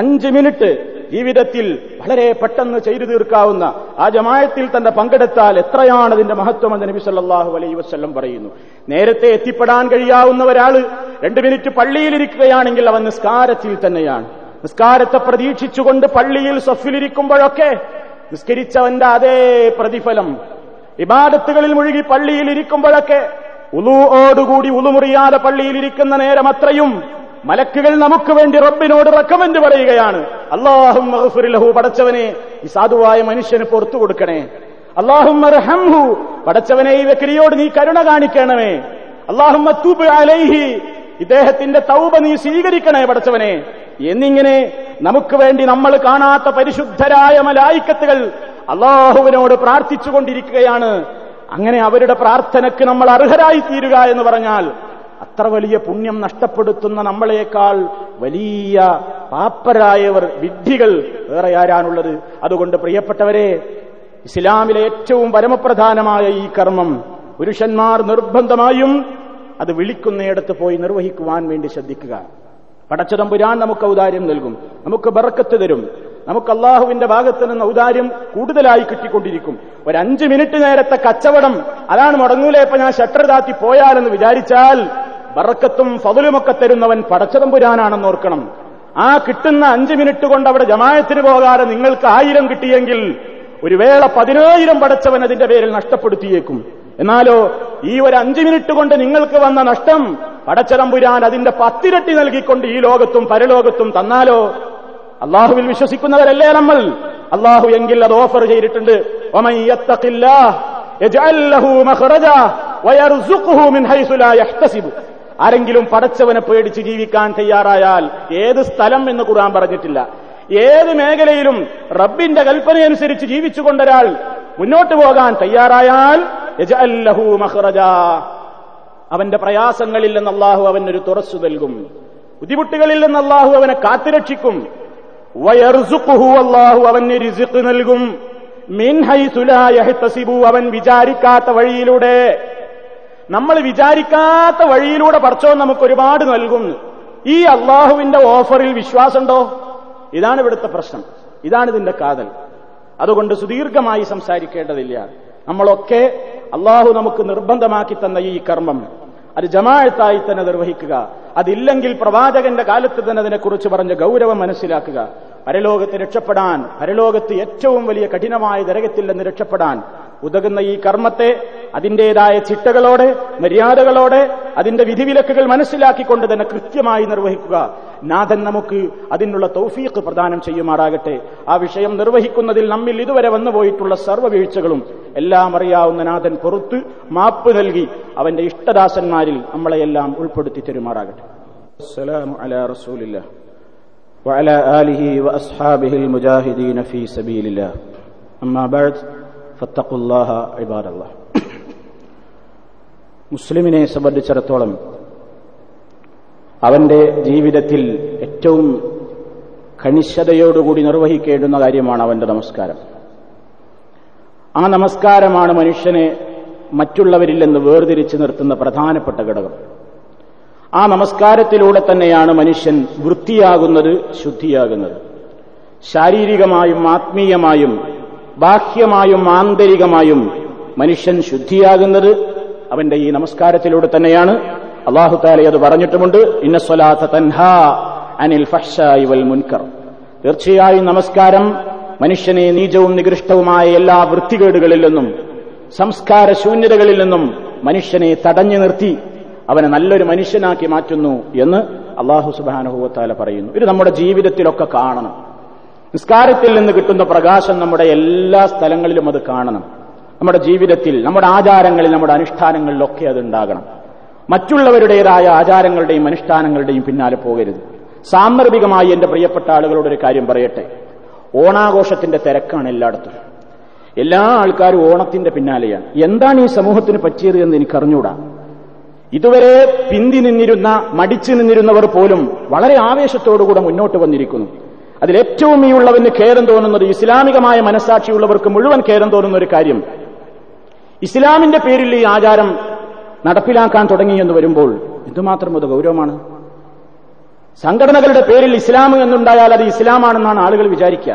5 മിനിറ്റ് ജീവിതത്തിൽ വളരെ പെട്ടെന്ന് ചെയ്തു തീർക്കാവുന്ന ആ ജമാഅത്തിൽ തന്നെ പങ്കെടുത്താൽ എത്രയാണ് അതിന്റെ മഹത്വമെന്ന് നബി സല്ലല്ലാഹു അലൈഹി വസല്ലം പറയുന്നു. നേരത്തെ എത്തിപ്പെടാൻ കഴിയാവുന്ന ഒരാള് 2 മിനിറ്റ് പള്ളിയിലിരിക്കുകയാണെങ്കിൽ അവൻ നിസ്കാരത്തിൽ തന്നെയാണ്. നിസ്കാരത്തെ പ്രതീക്ഷിച്ചുകൊണ്ട് പള്ളിയിൽ സഫിലിരിക്കുമ്പോഴൊക്കെ നിസ്കരിച്ചവന്റെ അതേ പ്രതിഫലം. ഇബാദത്തുകളിൽ മുഴുകി പള്ളിയിലിരിക്കുമ്പോഴൊക്കെ ഉളുവോടുകൂടി ഉളുമുറിയാതെ പള്ളിയിലിരിക്കുന്ന നേരം അത്രയും മലക്കുകൾ നമുക്ക് വേണ്ടി റബ്ബിനോട് റെക്കമെന്റ് പറയുകയാണ്. അല്ലാഹുമ്മ ഗഫിർ ലഹു, പടച്ചവനെ ഈ സാധുവായ മനുഷ്യന് പുറത്തു കൊടുക്കണേ. അല്ലാഹുമ്മ റഹംഹു, പടച്ചവനെ ഈ വ്യക്തിയോട് നീ കരുണ കാണിക്കണമേ. അല്ലാഹുമ്മ തൂബ് അലൈഹി, ഇദ്ദേഹത്തിന്റെ തൗബ നീ സ്വീകരിക്കണേ പടച്ചവനെ എന്നിങ്ങനെ നമുക്ക് വേണ്ടി നമ്മൾ കാണാത്ത പരിശുദ്ധരായ മലായിക്കത്തുകൾ അല്ലാഹുവിനോട് പ്രാർത്ഥിച്ചുകൊണ്ടിരിക്കുകയാണ്. അങ്ങനെ അവരുടെ പ്രാർത്ഥനയ്ക്ക് നമ്മൾ അർഹരായി തീരുക എന്ന് പറഞ്ഞാൽ അത്ര വലിയ പുണ്യം നഷ്ടപ്പെടുത്തുന്ന നമ്മളെക്കാൾ വലിയ പാപ്പരായവർ, വിഡ്ഢികൾ വേറെ ആരാണുള്ളത്? അതുകൊണ്ട് പ്രിയപ്പെട്ടവരെ, ഇസ്ലാമിലെ ഏറ്റവും പരമപ്രധാനമായ ഈ കർമ്മം പുരുഷന്മാർ നിർബന്ധമായും അത് വിളിക്കുന്നയിടത്ത് പോയി നിർവഹിക്കുവാൻ വേണ്ടി ശ്രദ്ധിക്കുക. പടച്ചതമ്പുരാൻ നമുക്ക് ഔദാര്യം നൽകും, നമുക്ക് ബർക്കത്ത് തരും, നമുക്ക് അള്ളാഹുവിന്റെ ഭാഗത്ത് നിന്ന് ഔദാര്യം കൂടുതലായി കിട്ടിക്കൊണ്ടിരിക്കും. 5 മിനിറ്റ് നേരത്തെ കച്ചവടം അതാണ് മുടങ്ങൂലേപ്പ ഞാൻ ഷട്ടർ താത്തി പോയാലെന്ന് വിചാരിച്ചാൽ ബർക്കത്തും ഫദലുമൊക്കെ തരുന്നവൻ പടച്ചതമ്പുരാനാണെന്ന് ഓർക്കണം. ആ കിട്ടുന്ന 5 മിനിറ്റ് കൊണ്ട് അവിടെ ജമാഅത്തിന് പോകാതെ നിങ്ങൾക്ക് 1000 കിട്ടിയെങ്കിൽ ഒരു വേള 10000 പടച്ചവൻ അതിന്റെ പേരിൽ നഷ്ടപ്പെടുത്തിയേക്കും. എന്നാലോ ഈ 5 മിനിറ്റ് കൊണ്ട് നിങ്ങൾക്ക് വന്ന നഷ്ടം പടച്ചതമ്പുരാൻ അതിന്റെ 10 ഇരട്ടി നൽകിക്കൊണ്ട് ഈ ലോകത്തും പരലോകത്തും തന്നാലോ? അള്ളാഹുവിൽ വിശ്വസിക്കുന്നവരല്ലേ നമ്മൾ? അള്ളാഹു എങ്കിൽ അത് ഓഫർ ചെയ്തിട്ടുണ്ട്. ആരെങ്കിലും പടച്ചവനെ പേടിച്ച് ജീവിക്കാൻ തയ്യാറായാൽ, ഏത് സ്ഥലം എന്ന് ഖുർആൻ പറഞ്ഞിട്ടില്ല, ഏത് മേഖലയിലും റബ്ബിന്റെ കൽപ്പനയനുസരിച്ച് ജീവിച്ചുകൊണ്ടൊരാൾ മുന്നോട്ട് പോകാൻ തയ്യാറായാൽ അവന്റെ പ്രയാസങ്ങളിൽ നിന്ന് അള്ളാഹു അവനൊരു തുറസ്സു നൽകും, ബുദ്ധിമുട്ടുകളിൽ നിന്ന് അള്ളാഹു അവനെ കാത്തുരക്ഷിക്കും. വയർസുഖുഹു, അല്ലാഹു അവന് റിസ്ഖ് നൽകും. മിൻ ഹൈസു ലാ യഹ്തസിബു, അവൻ വിചാരിക്കാത്ത വഴിയിലൂടെ. നമ്മൾ വിചാരിക്കാത്ത വഴിയിലൂടെ പടച്ചോൻ നമുക്ക് ഒരുപാട് നൽകും. ഈ അള്ളാഹുവിന്റെ ഓഫറിൽ വിശ്വാസമുണ്ടോ? ഇതാണ് ഇവിടുത്തെ പ്രശ്നം, ഇതാണ് ഇതിന്റെ കാതൽ. അതുകൊണ്ട് സുദീർഘമായി സംസാരിക്കേണ്ടതില്ല. നമ്മളൊക്കെ അള്ളാഹു നമുക്ക് നിർബന്ധമാക്കി തന്ന ഈ കർമ്മം അത് ജമാഅത്തായി തന്നെ നിർവഹിക്കുക. അതില്ലെങ്കിൽ പ്രവാചകന്റെ കാലത്ത് തന്നെ അതിനെക്കുറിച്ച് പറഞ്ഞ ഗൗരവം മനസ്സിലാക്കുക. പരലോകത്ത് രക്ഷപ്പെടാൻ, പരലോകത്ത് ഏറ്റവും വലിയ കഠിനമായ നരകത്തിൽ നിന്ന് രക്ഷപ്പെടാൻ ഉതകുന്ന ഈ കർമ്മത്തെ അതിൻ്റെതായ ചിട്ടകളോടെ, മര്യാദകളോടെ, അതിന്റെ വിധിവിലക്കുകൾ മനസ്സിലാക്കിക്കൊണ്ട് തന്നെ കൃത്യമായി നിർവഹിക്കുക. നാഥൻ നമുക്ക് അതിനുള്ള തൗഫീഖ് പ്രദാനം ചെയ്യുമാറാകട്ടെ. ആ വിഷയം നിർവഹിക്കുന്നതിൽ നമ്മിൽ ഇതുവരെ വന്നുപോയിട്ടുള്ള സർവ്വവീഴ്ചകളും എല്ലാം അറിയാവുന്ന നാഥൻ പൊറുത്ത് മാപ്പ് നൽകി അവന്റെ ഇഷ്ടദാസന്മാരിൽ നമ്മളെയെല്ലാം ഉൾപ്പെടുത്തി തരുമാറാകട്ടെ. അസ്സലാമു അലാ റസൂലില്ലാഹ് വഅലാ ആലിഹി വഅസ്ഹാബിഹിൽ മുജാഹിദീന ഫീ സബീലില്ലാഹ്. അമ്മാ ബഅദ്, ഫത്തഖുല്ലാഹ ഇബാദല്ലാഹ്. മുസ്ലിമിനെ സംബന്ധിച്ചിടത്തോളം അവന്റെ ജീവിതത്തിൽ ഏറ്റവും കണിശതയോടുകൂടി നിർവഹിക്കേണ്ടുന്ന കാര്യമാണ് അവന്റെ നമസ്കാരം. ആ നമസ്കാരമാണ് മനുഷ്യനെ മറ്റുള്ളവരിൽ നിന്ന് വേർതിരിച്ചു നിർത്തുന്ന പ്രധാനപ്പെട്ട ഘടകം. ആ നമസ്കാരത്തിലൂടെ തന്നെയാണ് മനുഷ്യൻ വൃത്തിയാകുന്നത്, ശുദ്ധിയാകുന്നത്. ശാരീരികമായും ആത്മീയമായും ബാഹ്യമായും ആന്തരികമായും മനുഷ്യൻ ശുദ്ധിയാകുന്നത് അവന്റെ ഈ നമസ്കാരത്തിലൂടെ തന്നെയാണ്. അല്ലാഹു തആല അത് പറഞ്ഞിട്ടുമുണ്ട്, ഇന്നസ്വലാത്ത തൻഹാ അനിൽ ഫഹ്ശാഇ വൽ മുൻകർ. തീർച്ചയായും നമസ്കാരം മനുഷ്യനെ നീചവും നികൃഷ്ടവുമായ എല്ലാ വൃത്തികേടുകളിൽ നിന്നും സംസ്കാര ശൂന്യതകളിൽ നിന്നും മനുഷ്യനെ തടഞ്ഞു നിർത്തി അവനെ നല്ലൊരു മനുഷ്യനാക്കി മാറ്റുന്നു എന്ന് അല്ലാഹു സുബ്ഹാനഹു വ തആല പറയുന്നു. ഇത് നമ്മുടെ ജീവിതത്തിലൊക്കെ കാണണം. നിസ്കാരത്തിൽ നിന്ന് കിട്ടുന്ന പ്രകാശം നമ്മുടെ എല്ലാ സ്ഥലങ്ങളിലും അത് കാണണം. നമ്മുടെ ജീവിതത്തിൽ, നമ്മുടെ ആചാരങ്ങളിൽ, നമ്മുടെ അനുഷ്ഠാനങ്ങളിലൊക്കെ അതുണ്ടാകണം. മറ്റുള്ളവരുടേതായ ആചാരങ്ങളുടെയും അനുഷ്ഠാനങ്ങളുടെയും പിന്നാലെ പോകരുത്. സാന്ദർഭികമായി എന്റെ പ്രിയപ്പെട്ട ആളുകളോടൊരു കാര്യം പറയട്ടെ. ഓണാഘോഷത്തിന്റെ തിരക്കാണ് എല്ലായിടത്തും. എല്ലാ ആൾക്കാരും ഓണത്തിന്റെ പിന്നാലെയാണ്. എന്താണ് ഈ സമൂഹത്തിന് പറ്റിയത് എന്ന് എനിക്കറിഞ്ഞൂടാ. ഇതുവരെ മടിച്ചു നിന്നിരുന്നവർ പോലും വളരെ ആവേശത്തോടുകൂടെ മുന്നോട്ട് വന്നിരിക്കുന്നു. അതിലേറ്റവും ഈ ഉള്ളവന് ഖേദം തോന്നുന്നത്, ഇസ്ലാമികമായ മനസ്സാക്ഷിയുള്ളവർക്ക് മുഴുവൻ ഖേദം തോന്നുന്ന ഒരു കാര്യം, ഇസ്ലാമിന്റെ പേരിൽ ഈ ആചാരം നടപ്പിലാക്കാൻ തുടങ്ങിയെന്ന് വരുമ്പോൾ എന്തുമാത്രം അത് ഗൗരവമാണ്. സംഘടനകളുടെ പേരിൽ ഇസ്ലാം എന്നുണ്ടായാൽ അത് ഇസ്ലാമാണെന്നാണ് ആളുകൾ വിചാരിക്കുക.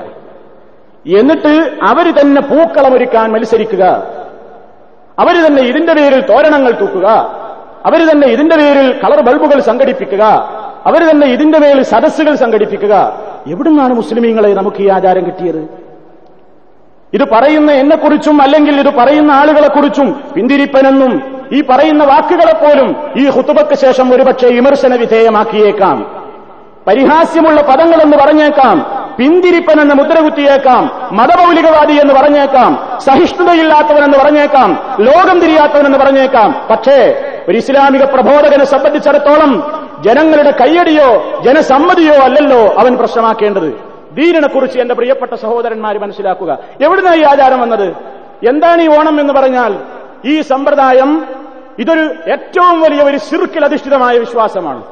എന്നിട്ട് അവർ തന്നെ പൂക്കളമൊരുക്കാൻ മത്സരിക്കുക, അവർ തന്നെ ഇതിന്റെ പേരിൽ തോരണങ്ങൾ തൂക്കുക, അവർ തന്നെ ഇതിന്റെ പേരിൽ കളർ ബൾബുകൾ സംഘടിപ്പിക്കുക, അവർ തന്നെ ഇതിന്റെ പേരിൽ സദസ്സുകൾ സംഘടിപ്പിക്കുക. എവിടുന്നാണ് മുസ്ലിമീങ്ങളെ നമുക്ക് ഈ ആചാരം കിട്ടിയത്? ഇത് പറയുന്ന എന്നെക്കുറിച്ചും അല്ലെങ്കിൽ ഇത് പറയുന്ന ആളുകളെക്കുറിച്ചും പിന്തിരിപ്പനെന്നും ഈ പറയുന്ന വാക്കുകളെപ്പോലും ഈ ഖുതുബക്ക് ശേഷം ഒരുപക്ഷെ വിമർശന വിധേയമാക്കിയേക്കാം, പരിഹാസ്യമുള്ള പദങ്ങളെന്ന് പറഞ്ഞേക്കാം, പിന്തിരിപ്പനെന്ന് മുദ്രകുത്തിയേക്കാം, മതമൗലികവാദി എന്ന് പറഞ്ഞേക്കാം, സഹിഷ്ണുതയില്ലാത്തവനെന്ന് പറഞ്ഞേക്കാം, ലോകം തിരിയാത്തവനെന്ന് പറഞ്ഞേക്കാം. പക്ഷേ ഒരു ഇസ്ലാമിക പ്രബോധകനെ സംബന്ധിച്ചിടത്തോളം ജനങ്ങളുടെ കയ്യടിയോ ജനസമ്മതിയോ അല്ലല്ലോ അവൻ പ്രശ്നമാക്കേണ്ടത്. ദീനിനെക്കുറിച്ച് എന്റെ പ്രിയപ്പെട്ട സഹോദരന്മാർ മനസ്സിലാക്കുക. എവിടുന്നാണ് ഈ ആചാരം വന്നത്? എന്താണ് ഈ ഓണം എന്ന് പറഞ്ഞാൽ? ഈ സമ്പ്രദായം ഇതൊരു ഏറ്റവും വലിയ ഒരു ശിർക്കിൽ അധിഷ്ഠിതമായ വിശ്വാസമാണ്.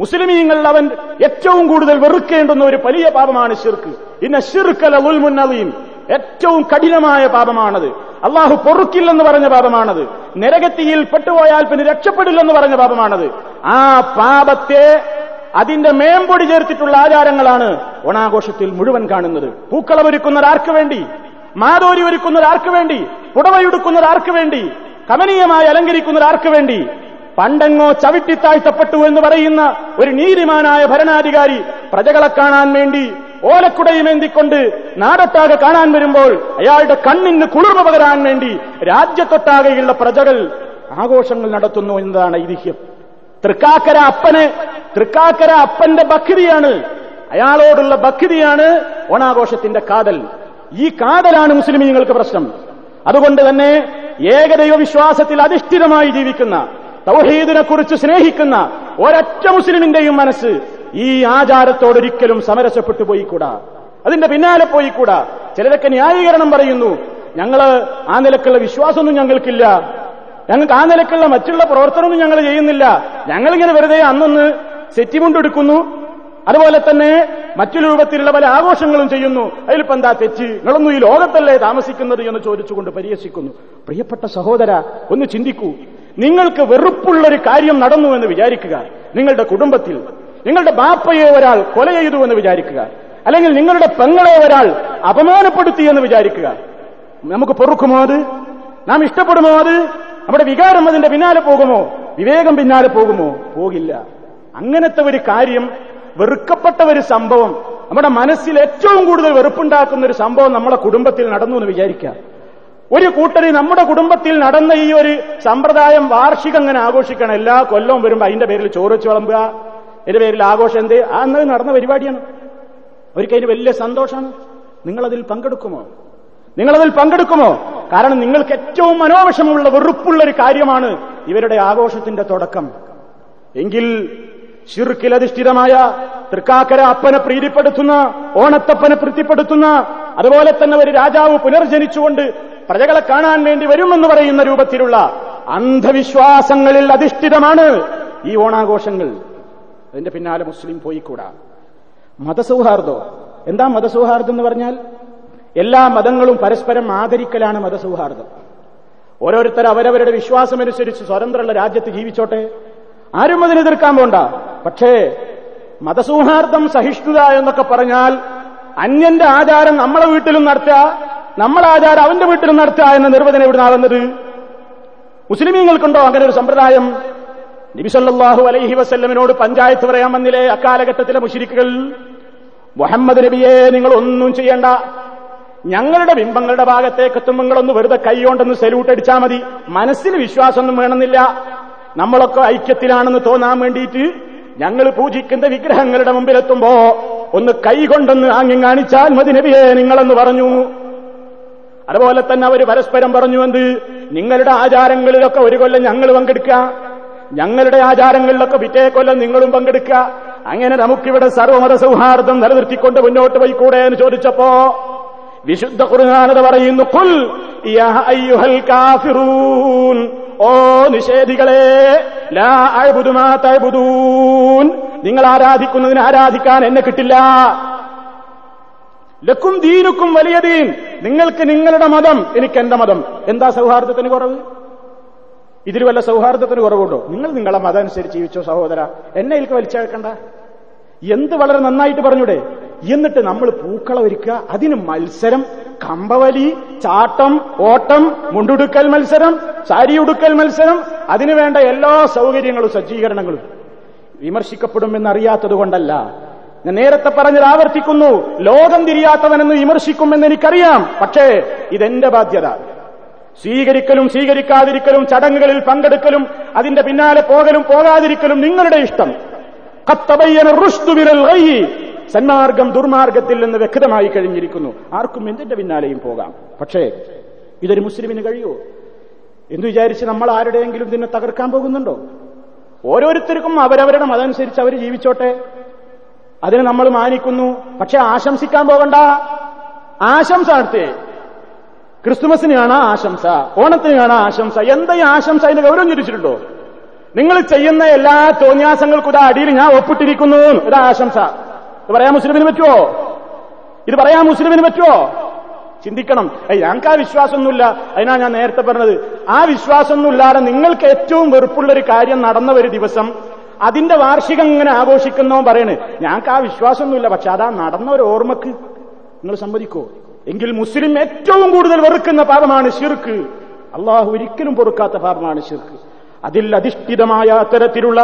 മുസ്ലിമീങ്ങൾ അവൻ ഏറ്റവും കൂടുതൽ വെറുക്കേണ്ടുന്ന ഒരു വലിയ പാപമാണ് ശിർക്ക്. ഇന്ന ശിർക്കല ളുൽമുൻ അളീം, ഏറ്റവും കഠിനമായ പാപമാണത്. അള്ളാഹു പൊറുക്കില്ലെന്ന് പറഞ്ഞ പാപമാണത്. നരകത്തിയിൽ പെട്ടുപോയാൽ പിന്നെ രക്ഷപ്പെടില്ലെന്ന് പറഞ്ഞ പാപമാണത്. ആ പാപത്തെ അതിന്റെ മേമ്പൊടി ചേർത്തിട്ടുള്ള ആചാരങ്ങളാണ് ഓണാഘോഷത്തിൽ മുഴുവൻ കാണുന്നത്. പൂക്കളമൊരുക്കുന്നത് ആർക്കു വേണ്ടി? മാതോരി ഒരുക്കുന്നത് ആർക്കു വേണ്ടി? പുടവയൊടുക്കുന്നത് ആർക്കു വേണ്ടി? കമനീയമായി അലങ്കരിക്കുന്നത് ആർക്കു വേണ്ടി? പണ്ടെങ്ങോ ചവിട്ടിത്താഴ്ത്തപ്പെട്ടു എന്ന് പറയുന്ന ഒരു നീതിമാനായ ഭരണാധികാരി പ്രജകളെ കാണാൻ വേണ്ടി ഓലക്കുടയുമേന്തിക്കൊണ്ട് നാടൊട്ടാകെ കാണാൻ വരുമ്പോൾ അയാളുടെ കണ്ണിന് കുളിർമ പകരാൻ വേണ്ടി രാജ്യത്തൊട്ടാകെയുള്ള പ്രജകൾ ആഘോഷങ്ങൾ നടത്തുന്നു എന്നതാണ് ഐതിഹ്യം. തൃക്കാക്കര അപ്പന്റെ ഭക്തിയാണ്, അയാളോടുള്ള ഭക്തിയാണ് ഓണാഘോഷത്തിന്റെ കാതൽ. ഈ കാതലാണ് മുസ്ലിമീങ്ങൾക്ക് പ്രശ്നം. അതുകൊണ്ട് തന്നെ ഏകദൈവ വിശ്വാസത്തിൽ അധിഷ്ഠിതമായി ജീവിക്കുന്ന, തൗഹീദിനെ കുറിച്ച് സ്നേഹിക്കുന്ന ഒരൊറ്റ മുസ്ലിമിന്റെയും മനസ്സ് ഈ ആചാരത്തോടൊരിക്കലും സമരസപ്പെട്ടു പോയിക്കൂടാ, അതിന്റെ പിന്നാലെ പോയിക്കൂടാ. ചിലരൊക്കെ ന്യായീകരണം പറയുന്നു, ഞങ്ങള് ആ നിലക്കുള്ള വിശ്വാസമൊന്നും ഞങ്ങൾക്കില്ല, ഞങ്ങൾക്ക് ആ നിലക്കുള്ള മറ്റുള്ള പ്രവർത്തനമൊന്നും ഞങ്ങൾ ചെയ്യുന്നില്ല, ഞങ്ങളിങ്ങനെ വെറുതെ അന്നൊന്ന് സെറ്റിമുണ്ടെടുക്കുന്നു, അതുപോലെ തന്നെ മറ്റു രൂപത്തിലുള്ള പല ആഘോഷങ്ങളും ചെയ്യുന്നു, അതിലിപ്പോ എന്താ തെറ്റ്? നിങ്ങളൊന്നും ഈ ലോകത്തല്ലേ താമസിക്കുന്നത് എന്ന് ചോദിച്ചുകൊണ്ട് പരിഹസിക്കുന്നു. പ്രിയപ്പെട്ട സഹോദര, ഒന്ന് ചിന്തിക്കൂ. നിങ്ങൾക്ക് വെറുപ്പുള്ളൊരു കാര്യം നടന്നു എന്ന് വിചാരിക്കുക. നിങ്ങളുടെ കുടുംബത്തിൽ നിങ്ങളുടെ ബാപ്പയെ ഒരാൾ കൊല ചെയ്തു എന്ന് വിചാരിക്കുക, അല്ലെങ്കിൽ നിങ്ങളുടെ പെങ്ങളെ ഒരാൾ അപമാനപ്പെടുത്തി എന്ന് വിചാരിക്കുക. നമുക്ക് പൊറുക്കുമോ അത്? നാം ഇഷ്ടപ്പെടുമോ അത്? നമ്മുടെ വികാരം അതിന്റെ പിന്നാലെ പോകുമോ? വിവേകം പിന്നാലെ പോകുമോ? പോകില്ല. അങ്ങനത്തെ ഒരു കാര്യം, വെറുക്കപ്പെട്ട ഒരു സംഭവം, നമ്മുടെ മനസ്സിൽ ഏറ്റവും കൂടുതൽ വെറുപ്പുണ്ടാക്കുന്ന ഒരു സംഭവം നമ്മുടെ കുടുംബത്തിൽ നടന്നു എന്ന് വിചാരിക്കുക. ഒരു കൂട്ടര് നമ്മുടെ കുടുംബത്തിൽ നടന്ന ഈ ഒരു സമ്പ്രദായം വാർഷികം അങ്ങനെ ആഘോഷിക്കണം, എല്ലാ കൊല്ലവും വരുമ്പോൾ അതിന്റെ പേരിൽ ചോറ് വെച്ച് വിളമ്പുക, അതിന്റെ പേരിൽ ആഘോഷം എന്ത്, ആ എന്നത് നടന്ന പരിപാടിയാണ്. അവർക്ക് അതിന് വലിയ സന്തോഷമാണ്. നിങ്ങളതിൽ പങ്കെടുക്കുമോ? കാരണം നിങ്ങൾക്ക് ഏറ്റവും മനോവിഷമുള്ള വെറുപ്പുള്ളൊരു കാര്യമാണ് ഇവരുടെ ആഘോഷത്തിന്റെ തുടക്കം. എങ്കിൽ ശിർക്കിലധിഷ്ഠിതമായ തൃക്കാക്കര അപ്പനെ പ്രീതിപ്പെടുത്തുന്ന, ഓണത്തപ്പനെ പ്രീതിപ്പെടുത്തുന്ന, അതുപോലെ തന്നെ ഒരു രാജാവ് പുനർജനിച്ചുകൊണ്ട് പ്രജകളെ കാണാൻ വേണ്ടി വരുമെന്ന് പറയുന്ന രൂപത്തിലുള്ള അന്ധവിശ്വാസങ്ങളിൽ അധിഷ്ഠിതമാണ് ഈ ഓണാഘോഷങ്ങൾ. അതിന്റെ പിന്നാലെ മുസ്ലിം പോയിക്കൂടാ. മതസൗഹാർദ്ദം, എന്താ മതസൗഹാർദ്ദം എന്ന് പറഞ്ഞാൽ? എല്ലാ മതങ്ങളും പരസ്പരം ആദരിക്കലാണ് മതസൗഹാർദ്ദം. ഓരോരുത്തർ അവരവരുടെ വിശ്വാസമനുസരിച്ച് സ്വതന്ത്രമുള്ള രാജ്യത്ത് ജീവിച്ചോട്ടെ, ആരും അതിനെതിർക്കാൻ പോണ്ട. പക്ഷേ മതസൗഹാർദ്ദം സഹിഷ്ണുത എന്നൊക്കെ പറഞ്ഞാൽ അന്യന്റെ ആചാരം നമ്മളെ വീട്ടിലും നടത്തുക, നമ്മളെ ആചാരം അവന്റെ വീട്ടിലും നടത്തുക എന്ന നിർവചനം എവിടെ നിന്നാകുന്നത്? മുസ്ലിമീങ്ങൾക്കുണ്ടോ അങ്ങനെ ഒരു സമ്പ്രദായം? നബി സല്ലല്ലാഹു അലൈഹി വസല്ലമിനോട് പഞ്ചായത്ത് പറയാൻ വന്നില്ലേ അക്കാലഘട്ടത്തിലെ മുശ്രിക്കുകൾ? മുഹമ്മദ് നബിയെ, നിങ്ങൾ ഒന്നും ചെയ്യേണ്ട, ഞങ്ങളുടെ ബിംബങ്ങളുടെ ഭാഗത്തേക്ക് എത്തുമ്പോഴൊന്ന് വെറുതെ കൈകൊണ്ടൊന്ന് സല്യൂട്ട് അടിച്ചാൽ മതി, മനസ്സിന് വിശ്വാസമൊന്നും വേണമെന്നില്ല, നമ്മളൊക്കെ ഐക്യത്തിലാണെന്ന് തോന്നാൻ വേണ്ടിയിട്ട് ഞങ്ങൾ പൂജിക്കുന്ന വിഗ്രഹങ്ങളുടെ മുമ്പിലെത്തുമ്പോ ഒന്ന് കൈകൊണ്ടൊന്ന് ആംഗ്യം കാണിച്ചാൽ മതി നബിയെ നിങ്ങളെന്ന് പറഞ്ഞു. അതുപോലെ തന്നെ അവർ പരസ്പരം പറഞ്ഞുവെന്ന് നിങ്ങളുടെ ആചാരങ്ങളിലൊക്കെ ഒരു കൊല്ലം ഞങ്ങൾ പങ്കെടുക്കുക, ഞങ്ങളുടെ ആചാരങ്ങളിലൊക്കെ പിറ്റേ കൊല്ലം നിങ്ങളും പങ്കെടുക്കുക, അങ്ങനെ നമുക്കിവിടെ സർവമത സൗഹാർദ്ദം നിലനിർത്തിക്കൊണ്ട് മുന്നോട്ട് പോയിക്കൂടെ എന്ന് ചോദിച്ചപ്പോ വിശുദ്ധ ഖുർആനിൽ പറയുന്നു, ഖുൽ യാ അയ്യുഹൽ കാഫിറൂൻ, ഓ നിഷേധികളെ, ലാ അഅ്ബുദു മാ തഅ്ബുദൂൻ, നിങ്ങൾ ആരാധിക്കുന്നതിന് ആരാധിക്കാൻ എന്നെ കിട്ടില്ല. ലക്കും ദീനുക്കും വലിയ ദീൻ, നിങ്ങൾക്ക് നിങ്ങളുടെ മതം, എനിക്ക് എന്റെ മതം. എന്താ സൗഹാർദ്ദത്തിന് കുറവ്? ഇതിൽ വല്ല സൗഹാർദ്ദത്തിന് കുറവുണ്ടോ? നിങ്ങൾ നിങ്ങളെ മതം അനുസരിച്ച് ജീവിച്ചോ സഹോദര, എന്നെ ഇതിൽക്ക് വലിച്ചേക്കണ്ട. എന്ത് വളരെ നന്നായിട്ട് പറഞ്ഞൂടെ? എന്നിട്ട് നമ്മൾ പൂക്കളെ ഒരുക്കുക, അതിന് മത്സരം, കമ്പവലി, ചാട്ടം, ഓട്ടം, മുണ്ടുടുക്കൽ മത്സരം, സാരി ഉടുക്കൽ മത്സരം, അതിനുവേണ്ട എല്ലാ സൗകര്യങ്ങളും സജ്ജീകരണങ്ങളും. വിമർശിക്കപ്പെടുമെന്നറിയാത്തത് കൊണ്ടല്ല, ഞാൻ നേരത്തെ പറഞ്ഞത് ആവർത്തിക്കുന്നു, ലോകം തിരിയാത്തവനെന്ന് വിമർശിക്കുമെന്ന് എനിക്കറിയാം, പക്ഷേ ഇതെന്റെ ബാധ്യത. സ്വീകരിക്കലും സ്വീകരിക്കാതിരിക്കലും, ചടങ്ങുകളിൽ പങ്കെടുക്കലും, അതിന്റെ പിന്നാലെ പോകലും പോകാതിരിക്കലും നിങ്ങളുടെ ഇഷ്ടം. സന്മാർഗം ദുർമാർഗത്തിൽ നിന്ന് വ്യക്തമായി കഴിഞ്ഞിരിക്കുന്നു, ആർക്കും എന്തിന്റെ പിന്നാലെയും പോകാം. പക്ഷേ ഇതൊരു മുസ്ലിമിന് കഴിയുമോ എന്ന് വിചാരിച്ച് നമ്മൾ ആരുടെയെങ്കിലും ഇതിനെ തകർക്കാൻ പോകുന്നുണ്ടോ? ഓരോരുത്തർക്കും അവരവരുടെ മതമനുസരിച്ച് അവർ ജീവിച്ചോട്ടെ, അതിനെ നമ്മൾ മാനിക്കുന്നു. പക്ഷെ ആശംസിക്കാൻ പോകണ്ട. ആശംസ നടത്തേ, ക്രിസ്തുമസിന് കാണാം ആശംസ, ഓണത്തിന് കാണാം ആശംസ, എന്താ ഈ ആശംസ? അതിന് ഗൗരവം ചിരിച്ചിട്ടുണ്ടോ? നിങ്ങൾ ചെയ്യുന്ന എല്ലാ തോന്യാസങ്ങൾക്കും ഇതാ അടിയിൽ ഞാൻ ഒപ്പിട്ടിരിക്കുന്നു, ഇതാ ആശംസ. ഇത് പറയാൻ മുസ്ലിമിന് പറ്റുമോ? ഇത് പറയാൻ മുസ്ലിമിന് പറ്റുമോ? ചിന്തിക്കണം. ഞങ്ങൾക്ക് ആ വിശ്വാസമൊന്നുമില്ല, അതിനാ ഞാൻ നേരത്തെ പറഞ്ഞത്. ആ വിശ്വാസമൊന്നുമില്ലാതെ നിങ്ങൾക്ക് ഏറ്റവും വെറുപ്പുള്ളൊരു കാര്യം നടന്ന ഒരു ദിവസം അതിന്റെ വാർഷികം ഇങ്ങനെ ആഘോഷിക്കുന്നവൻ പറയണ് ഞങ്ങൾക്ക് ആ വിശ്വാസമൊന്നുമില്ല, പക്ഷെ അതാ നടന്ന ഒരു ഓർമ്മക്ക് നിങ്ങൾ സമ്മതിക്കോ? എങ്കിൽ മുസ്ലിം ഏറ്റവും കൂടുതൽ വെറുക്കുന്ന പാപമാണ് ശിർക്ക്. അള്ളാഹു ഒരിക്കലും പൊറുക്കാത്ത പാപമാണ് ശിർക്ക്. അതിൽ അധിഷ്ഠിതമായ അത്തരത്തിലുള്ള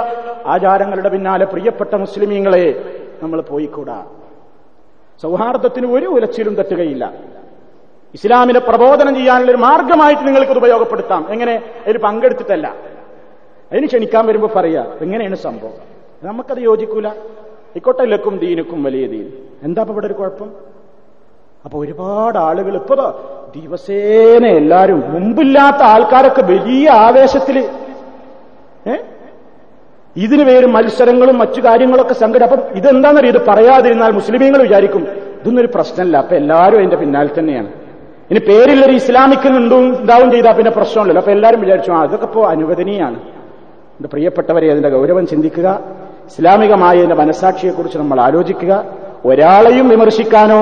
ആചാരങ്ങളുടെ പിന്നാലെ പ്രിയപ്പെട്ട മുസ്ലിമീങ്ങളെ നമ്മൾ പോയിക്കൂടാ. സൗഹാർദ്ദത്തിന് ഒരു ഉലച്ചിലും തട്ടുകയില്ല. ഇസ്ലാമിനെ പ്രബോധനം ചെയ്യാനുള്ള ഒരു മാർഗമായിട്ട് നിങ്ങൾക്കത് ഉപയോഗപ്പെടുത്താം. എങ്ങനെ? അതിൽ പങ്കെടുത്തിട്ടല്ല. അതിന് ക്ഷണിക്കാൻ വരുമ്പോൾ പറയാ എങ്ങനെയാണ് സംഭവം, നമുക്കത് യോജിക്കൂല, ഇക്കോട്ടെ, ലക്കും ദീനുക്കും വലിയ ദീൻ. എന്താ ഇപ്പൊ ഇവിടെ ഒരു കുഴപ്പം? അപ്പൊ ഒരുപാട് ആളുകൾ ഇപ്പൊ ദിവസേന എല്ലാരും മുമ്പില്ലാത്ത ആൾക്കാരൊക്കെ വലിയ ആവേശത്തില് ഇതിന് പേര് മത്സരങ്ങളും മറ്റു കാര്യങ്ങളൊക്കെ സംഘടന. അപ്പം ഇതെന്താണെന്നറിയാം, ഇത് പറയാതിരുന്നാൽ മുസ്ലിമീങ്ങൾ വിചാരിക്കും ഇതൊന്നും ഒരു പ്രശ്നമല്ല, അപ്പൊ എല്ലാവരും അതിന്റെ പിന്നാലെ തന്നെയാണ്. ഇനി പേരില്ലൊരു ഇസ്ലാമിക്ക് നിന്നും ഇതാവും ചെയ്താൽ പിന്നെ പ്രശ്നമല്ലല്ലോ, അപ്പൊ എല്ലാവരും വിചാരിച്ചു അതൊക്കെ ഇപ്പോൾ അനുവദനീയാണ്. എന്റെ പ്രിയപ്പെട്ടവരെ, അതിന്റെ ഗൗരവം ചിന്തിക്കുക. ഇസ്ലാമികമായ അതിന്റെ മനസാക്ഷിയെക്കുറിച്ച് നമ്മൾ ആലോചിക്കുക. ഒരാളെയും വിമർശിക്കാനോ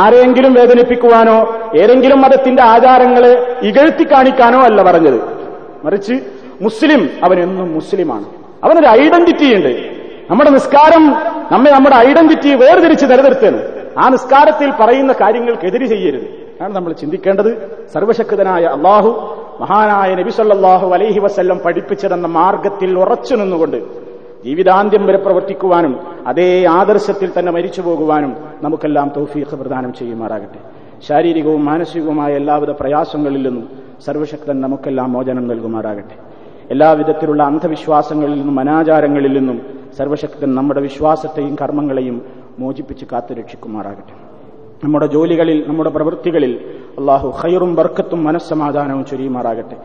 ആരെങ്കിലും വേദനിപ്പിക്കുവാനോ ഏതെങ്കിലും മതത്തിന്റെ ആചാരങ്ങളെ ഇകഴ്ത്തി കാണിക്കാനോ അല്ല പറഞ്ഞത്, മറിച്ച് മുസ്ലിം അവനെന്നും മുസ്ലിമാണ്, അവനൊരു ഐഡന്റിറ്റി ഉണ്ട്. നമ്മുടെ നിസ്കാരം നമ്മെ നമ്മുടെ ഐഡന്റിറ്റി വേർതിരിച്ച് നിലനിർത്തുകയാണ്. ആ നിസ്കാരത്തിൽ പറയുന്ന കാര്യങ്ങൾക്കെതിരെ ചെയ്യരുത് ആണ് നമ്മൾ ചിന്തിക്കേണ്ടത്. സർവശക്തനായ അള്ളാഹു മഹാനായ നബി സല്ലല്ലാഹു അലൈഹി വസല്ലം പഠിപ്പിച്ചതെന്ന മാർഗത്തിൽ ഉറച്ചു നിന്നുകൊണ്ട് ജീവിതാന്ത്യം വരെ പ്രവർത്തിക്കുവാനും അതേ ആദർശത്തിൽ തന്നെ മരിച്ചു പോകുവാനും നമുക്കെല്ലാം തൗഫീഖ് പ്രദാനം ചെയ്യുമാറാകട്ടെ. ശാരീരികവും മാനസികവുമായ എല്ലാവിധ പ്രയാസങ്ങളിൽ നിന്നും സർവശക്തൻ നമുക്കെല്ലാം മോചനം നൽകുമാറാകട്ടെ. എല്ലാവിധത്തിലുള്ള അന്ധവിശ്വാസങ്ങളിൽ നിന്നും അനാചാരങ്ങളിൽ നിന്നും സർവശക്തൻ നമ്മുടെ വിശ്വാസത്തെയും കർമ്മങ്ങളെയും മോചിപ്പിച്ച് കാത്തുരക്ഷിക്കുമാറാകട്ടെ. നമ്മുടെ ജോലികളിൽ, നമ്മുടെ പ്രവൃത്തികളിൽ അള്ളാഹു ഖൈറും ബർക്കത്തും മനസ്സമാധാനവും ചൊരിയുമാറാകട്ടെ.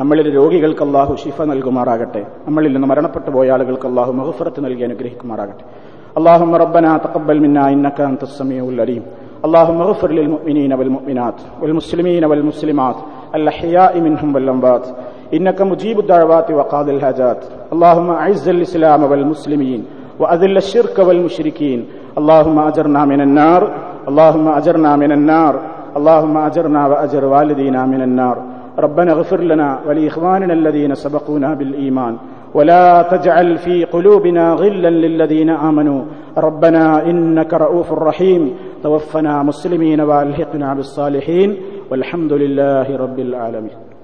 നമ്മളിൽ രോഗികൾക്ക് അള്ളാഹു ശിഫ നൽകുമാറാകട്ടെ. നമ്മളിൽ നിന്ന് മരണപ്പെട്ടു പോയ ആളുകൾക്ക് അള്ളാഹു മഗ്ഫിറത്ത് നൽകി അനുഗ്രഹിക്കുമാറാകട്ടെ. അല്ലാഹുമ്മ റബ്ബനാ തഖബ്ബൽ മിന്നാ ഇന്നക അൻതസ് സമീഉൽ അലീം. اللهم اغفر للمؤمنين والمؤمنات والمسلمين والمسلمات الأحياء منهم والأموات إنك مجيب الدعوات وقاضي الحاجات اللهم أعز الإسلام والمسلمين وأذل الشرك والمشركين اللهم أجرنا من النار اللهم أجرنا من النار اللهم أجرنا وأجر والدينا من النار ربنا اغفر لنا ولإخواننا الذين سبقونا بالإيمان ولا تجعل في قلوبنا غلا للذين آمنوا ربنا إنك رؤوف رحيم توفنا مسلمين وألحقنا بالصالحين والحمد لله رب العالمين